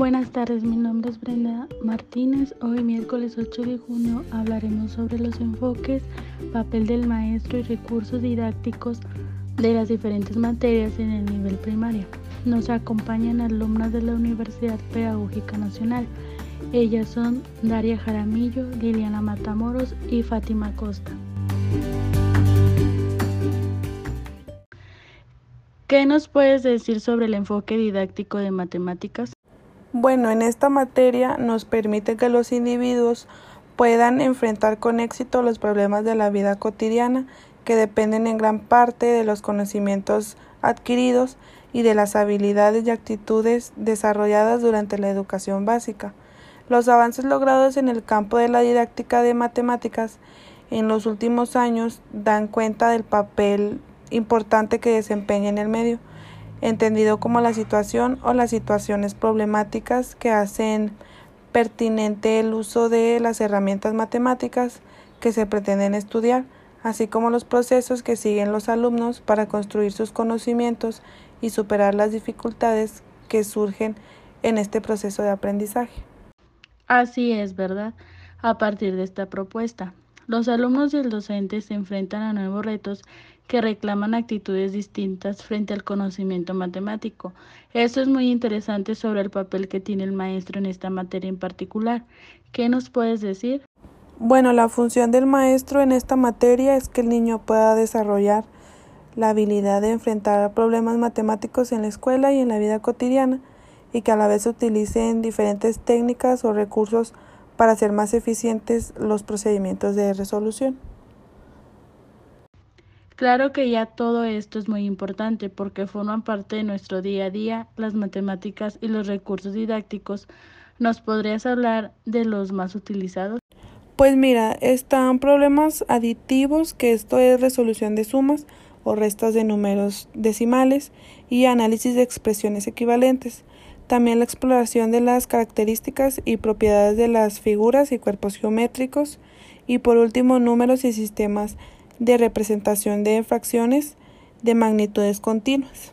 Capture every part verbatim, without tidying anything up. Buenas tardes, mi nombre es Brenda Martínez. Hoy miércoles ocho de junio hablaremos sobre los enfoques, papel del maestro y recursos didácticos de las diferentes materias en el nivel primario. Nos acompañan alumnas de la Universidad Pedagógica Nacional. Ellas son Daria Jaramillo, Liliana Matamoros y Fátima Costa. ¿Qué nos puedes decir sobre el enfoque didáctico de matemáticas? Bueno, en esta materia nos permite que los individuos puedan enfrentar con éxito los problemas de la vida cotidiana que dependen en gran parte de los conocimientos adquiridos y de las habilidades y actitudes desarrolladas durante la educación básica. Los avances logrados en el campo de la didáctica de matemáticas en los últimos años dan cuenta del papel importante que desempeña en el medio, entendido como la situación o las situaciones problemáticas que hacen pertinente el uso de las herramientas matemáticas que se pretenden estudiar, así como los procesos que siguen los alumnos para construir sus conocimientos y superar las dificultades que surgen en este proceso de aprendizaje. Así es, ¿verdad? A partir de esta propuesta, los alumnos y el docente se enfrentan a nuevos retos que reclaman actitudes distintas frente al conocimiento matemático. Esto es muy interesante sobre el papel que tiene el maestro en esta materia en particular. ¿Qué nos puedes decir? Bueno, la función del maestro en esta materia es que el niño pueda desarrollar la habilidad de enfrentar problemas matemáticos en la escuela y en la vida cotidiana, y que a la vez utilicen diferentes técnicas o recursos para hacer más eficientes los procedimientos de resolución. Claro que ya todo esto es muy importante porque forman parte de nuestro día a día. Las matemáticas y los recursos didácticos, ¿nos podrías hablar de los más utilizados? Pues mira, están problemas aditivos, que esto es resolución de sumas o restas de números decimales, y análisis de expresiones equivalentes. También la exploración de las características y propiedades de las figuras y cuerpos geométricos, y por último números y sistemas de representación de fracciones de magnitudes continuas.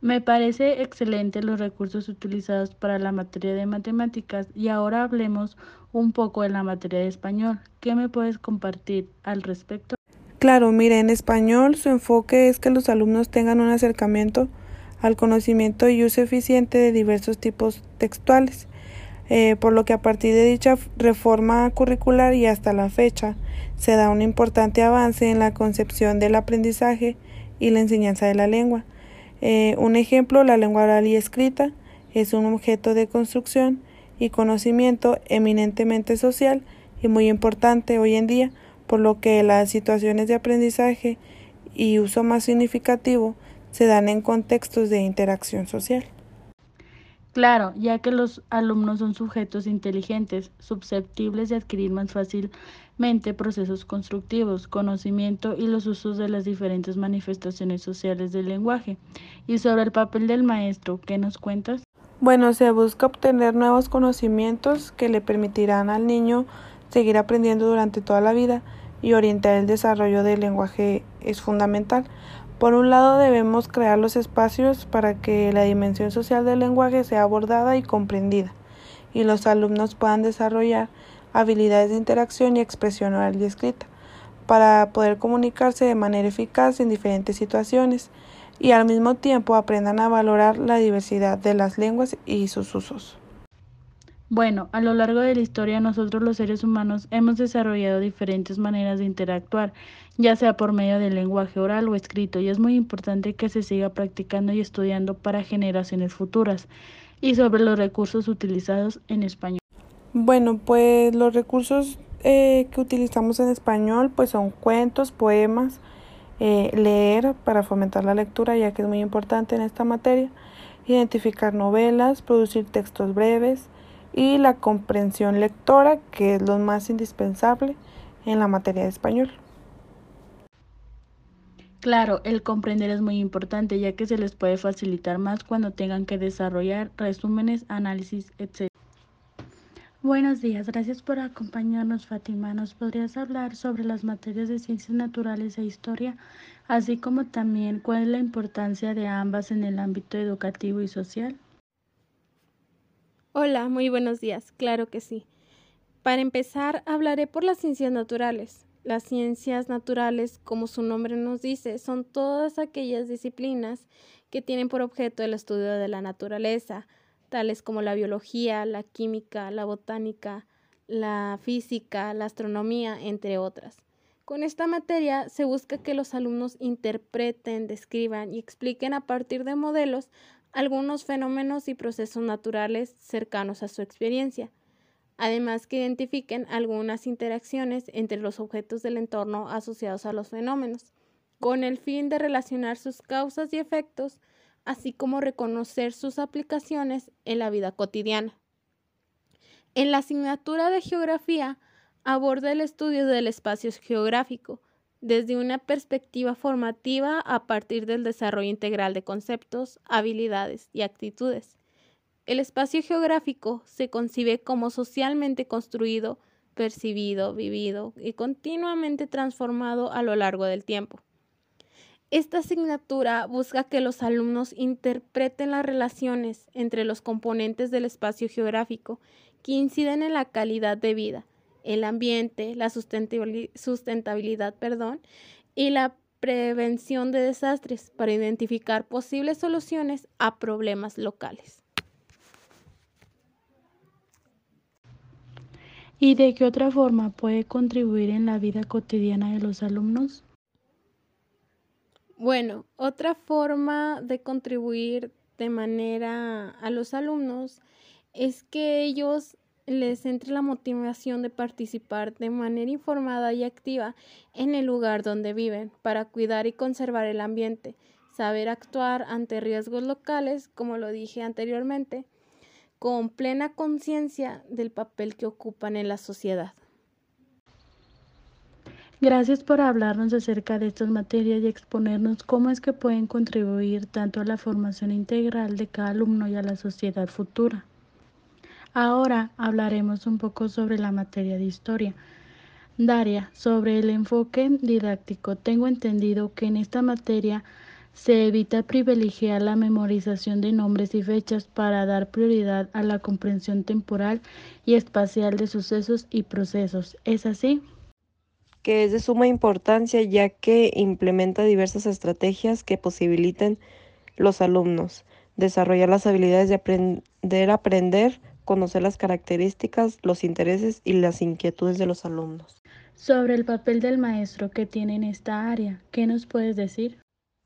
Me parece excelente los recursos utilizados para la materia de matemáticas, y ahora hablemos un poco de la materia de español. ¿Qué me puedes compartir al respecto? Claro, mire, en español su enfoque es que los alumnos tengan un acercamiento al conocimiento y uso eficiente de diversos tipos textuales. Eh, por lo que a partir de dicha reforma curricular y hasta la fecha se da un importante avance en la concepción del aprendizaje y la enseñanza de la lengua. Eh, un ejemplo, la lengua oral y escrita es un objeto de construcción y conocimiento eminentemente social y muy importante hoy en día, por lo que las situaciones de aprendizaje y uso más significativo se dan en contextos de interacción social. Claro, ya que los alumnos son sujetos inteligentes, susceptibles de adquirir más fácilmente procesos constructivos, conocimiento y los usos de las diferentes manifestaciones sociales del lenguaje. Y sobre el papel del maestro, ¿qué nos cuentas? Bueno, se busca obtener nuevos conocimientos que le permitirán al niño seguir aprendiendo durante toda la vida, y orientar el desarrollo del lenguaje es fundamental. Por un lado, debemos crear los espacios para que la dimensión social del lenguaje sea abordada y comprendida, y los alumnos puedan desarrollar habilidades de interacción y expresión oral y escrita, para poder comunicarse de manera eficaz en diferentes situaciones, y al mismo tiempo aprendan a valorar la diversidad de las lenguas y sus usos. Bueno, a lo largo de la historia nosotros los seres humanos hemos desarrollado diferentes maneras de interactuar, ya sea por medio del lenguaje oral o escrito, y es muy importante que se siga practicando y estudiando para generaciones futuras. Y sobre los recursos utilizados en español. Bueno, pues los recursos eh, que utilizamos en español pues son cuentos, poemas, eh, leer para fomentar la lectura, ya que es muy importante en esta materia, identificar novelas, producir textos breves, y la comprensión lectora, que es lo más indispensable en la materia de español. Claro, el comprender es muy importante, ya que se les puede facilitar más cuando tengan que desarrollar resúmenes, análisis, etcétera. Buenos días, gracias por acompañarnos, Fátima. ¿Nos podrías hablar sobre las materias de ciencias naturales e historia, así como también cuál es la importancia de ambas en el ámbito educativo y social? Hola, muy buenos días. Claro que sí. Para empezar, hablaré por las ciencias naturales. Las ciencias naturales, como su nombre nos dice, son todas aquellas disciplinas que tienen por objeto el estudio de la naturaleza, tales como la biología, la química, la botánica, la física, la astronomía, entre otras. Con esta materia se busca que los alumnos interpreten, describan y expliquen a partir de modelos algunos fenómenos y procesos naturales cercanos a su experiencia. Además, que identifiquen algunas interacciones entre los objetos del entorno asociados a los fenómenos, con el fin de relacionar sus causas y efectos, así como reconocer sus aplicaciones en la vida cotidiana. En la asignatura de Geografía, aborda el estudio del espacio geográfico, desde una perspectiva formativa a partir del desarrollo integral de conceptos, habilidades y actitudes. El espacio geográfico se concibe como socialmente construido, percibido, vivido y continuamente transformado a lo largo del tiempo. Esta asignatura busca que los alumnos interpreten las relaciones entre los componentes del espacio geográfico que inciden en la calidad de vida, el ambiente, la sustentabilidad, perdón, y la prevención de desastres para identificar posibles soluciones a problemas locales. ¿Y de qué otra forma puede contribuir en la vida cotidiana de los alumnos? Bueno, otra forma de contribuir de manera a los alumnos es que ellos les entre la motivación de participar de manera informada y activa en el lugar donde viven para cuidar y conservar el ambiente, saber actuar ante riesgos locales, como lo dije anteriormente, con plena conciencia del papel que ocupan en la sociedad. Gracias por hablarnos acerca de estas materias y exponernos cómo es que pueden contribuir tanto a la formación integral de cada alumno y a la sociedad futura. Ahora hablaremos un poco sobre la materia de Historia. Daria, sobre el enfoque didáctico, tengo entendido que en esta materia se evita privilegiar la memorización de nombres y fechas para dar prioridad a la comprensión temporal y espacial de sucesos y procesos. ¿Es así? Que es de suma importancia, ya que implementa diversas estrategias que posibiliten los alumnos desarrollar las habilidades de aprender a aprender, conocer las características, los intereses y las inquietudes de los alumnos. Sobre el papel del maestro que tiene en esta área, ¿qué nos puedes decir?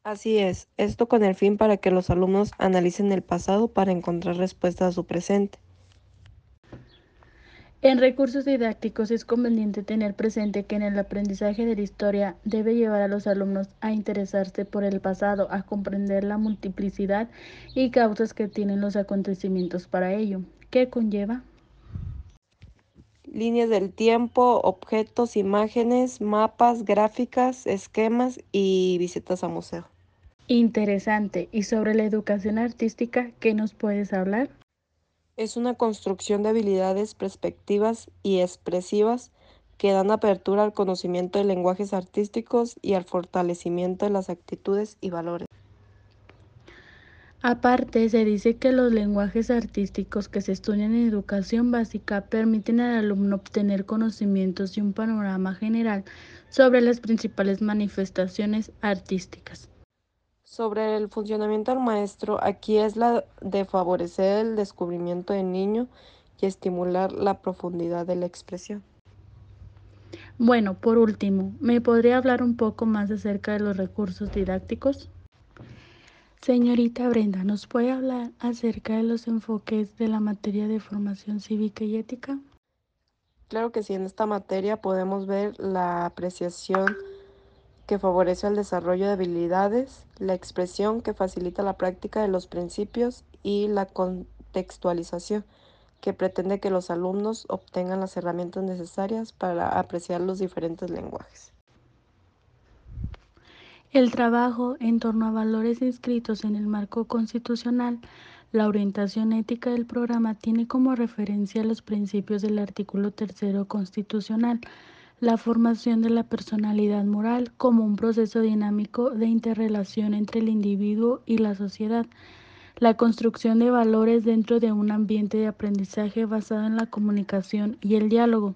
Así es, esto con el fin para que los alumnos analicen el pasado para encontrar respuestas a su presente. En recursos didácticos es conveniente tener presente que en el aprendizaje de la historia debe llevar a los alumnos a interesarse por el pasado, a comprender la multiplicidad y causas que tienen los acontecimientos para ello. ¿Qué conlleva? Líneas del tiempo, objetos, imágenes, mapas, gráficas, esquemas y visitas a museo. Interesante. ¿Y sobre la educación artística, qué nos puedes hablar? Es una construcción de habilidades perspectivas y expresivas que dan apertura al conocimiento de lenguajes artísticos y al fortalecimiento de las actitudes y valores. Aparte, se dice que los lenguajes artísticos que se estudian en educación básica permiten al alumno obtener conocimientos y un panorama general sobre las principales manifestaciones artísticas. Sobre el funcionamiento del maestro, aquí es la de favorecer el descubrimiento del niño y estimular la profundidad de la expresión. Bueno, por último, ¿me podría hablar un poco más acerca de los recursos didácticos? Señorita Brenda, ¿nos puede hablar acerca de los enfoques de la materia de formación cívica y ética? Claro que sí, en esta materia podemos ver la apreciación que favorece el desarrollo de habilidades, la expresión que facilita la práctica de los principios y la contextualización que pretende que los alumnos obtengan las herramientas necesarias para apreciar los diferentes lenguajes. El trabajo en torno a valores inscritos en el marco constitucional, la orientación ética del programa tiene como referencia los principios del artículo tercero constitucional, la formación de la personalidad moral como un proceso dinámico de interrelación entre el individuo y la sociedad, la construcción de valores dentro de un ambiente de aprendizaje basado en la comunicación y el diálogo,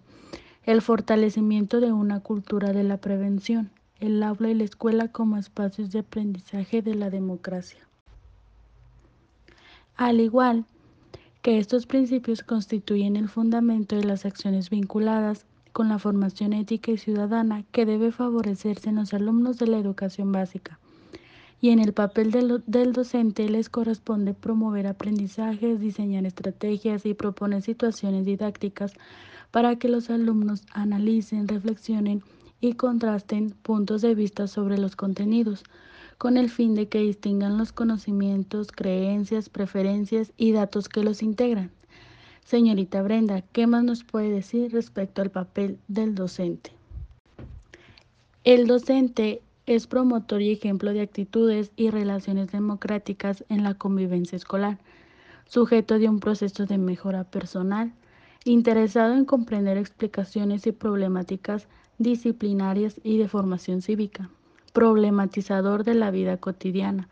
el fortalecimiento de una cultura de la prevención, el aula y la escuela como espacios de aprendizaje de la democracia. Al igual que estos principios constituyen el fundamento de las acciones vinculadas con la formación ética y ciudadana que debe favorecerse en los alumnos de la educación básica. Y en el papel de lo, del docente les corresponde promover aprendizajes, diseñar estrategias y proponer situaciones didácticas para que los alumnos analicen, reflexionen y contrasten puntos de vista sobre los contenidos, con el fin de que distingan los conocimientos, creencias, preferencias y datos que los integran. Señorita Brenda, ¿qué más nos puede decir respecto al papel del docente? El docente es promotor y ejemplo de actitudes y relaciones democráticas en la convivencia escolar, sujeto de un proceso de mejora personal, interesado en comprender explicaciones y problemáticas disciplinarias y de formación cívica, problematizador de la vida cotidiana,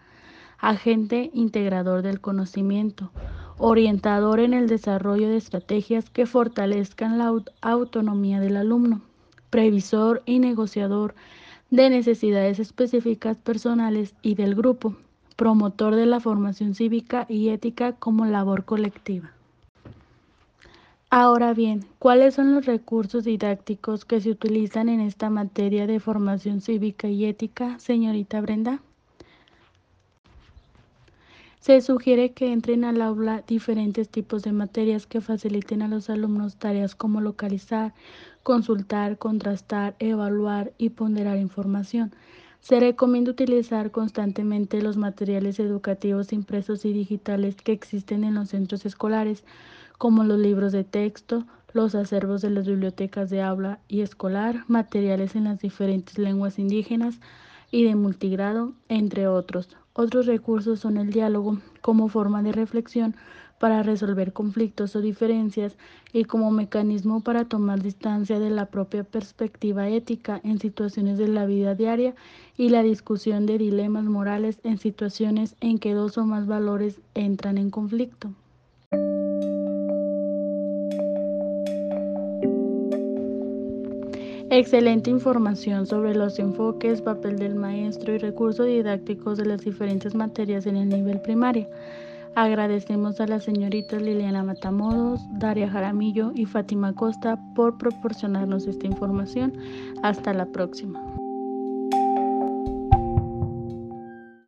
agente integrador del conocimiento, orientador en el desarrollo de estrategias que fortalezcan la aut- autonomía del alumno, previsor y negociador de necesidades específicas personales y del grupo, promotor de la formación cívica y ética como labor colectiva. Ahora bien, ¿cuáles son los recursos didácticos que se utilizan en esta materia de formación cívica y ética, señorita Brenda? Se sugiere que entren al aula diferentes tipos de materias que faciliten a los alumnos tareas como localizar, consultar, contrastar, evaluar y ponderar información. Se recomienda utilizar constantemente los materiales educativos impresos y digitales que existen en los centros escolares, como los libros de texto, los acervos de las bibliotecas de aula y escolar, materiales en las diferentes lenguas indígenas y de multigrado, entre otros. Otros recursos son el diálogo como forma de reflexión para resolver conflictos o diferencias y como mecanismo para tomar distancia de la propia perspectiva ética en situaciones de la vida diaria y la discusión de dilemas morales en situaciones en que dos o más valores entran en conflicto. Excelente información sobre los enfoques, papel del maestro y recursos didácticos de las diferentes materias en el nivel primario. Agradecemos a las señoritas Liliana Matamoros, Daria Jaramillo y Fátima Costa por proporcionarnos esta información. Hasta la próxima.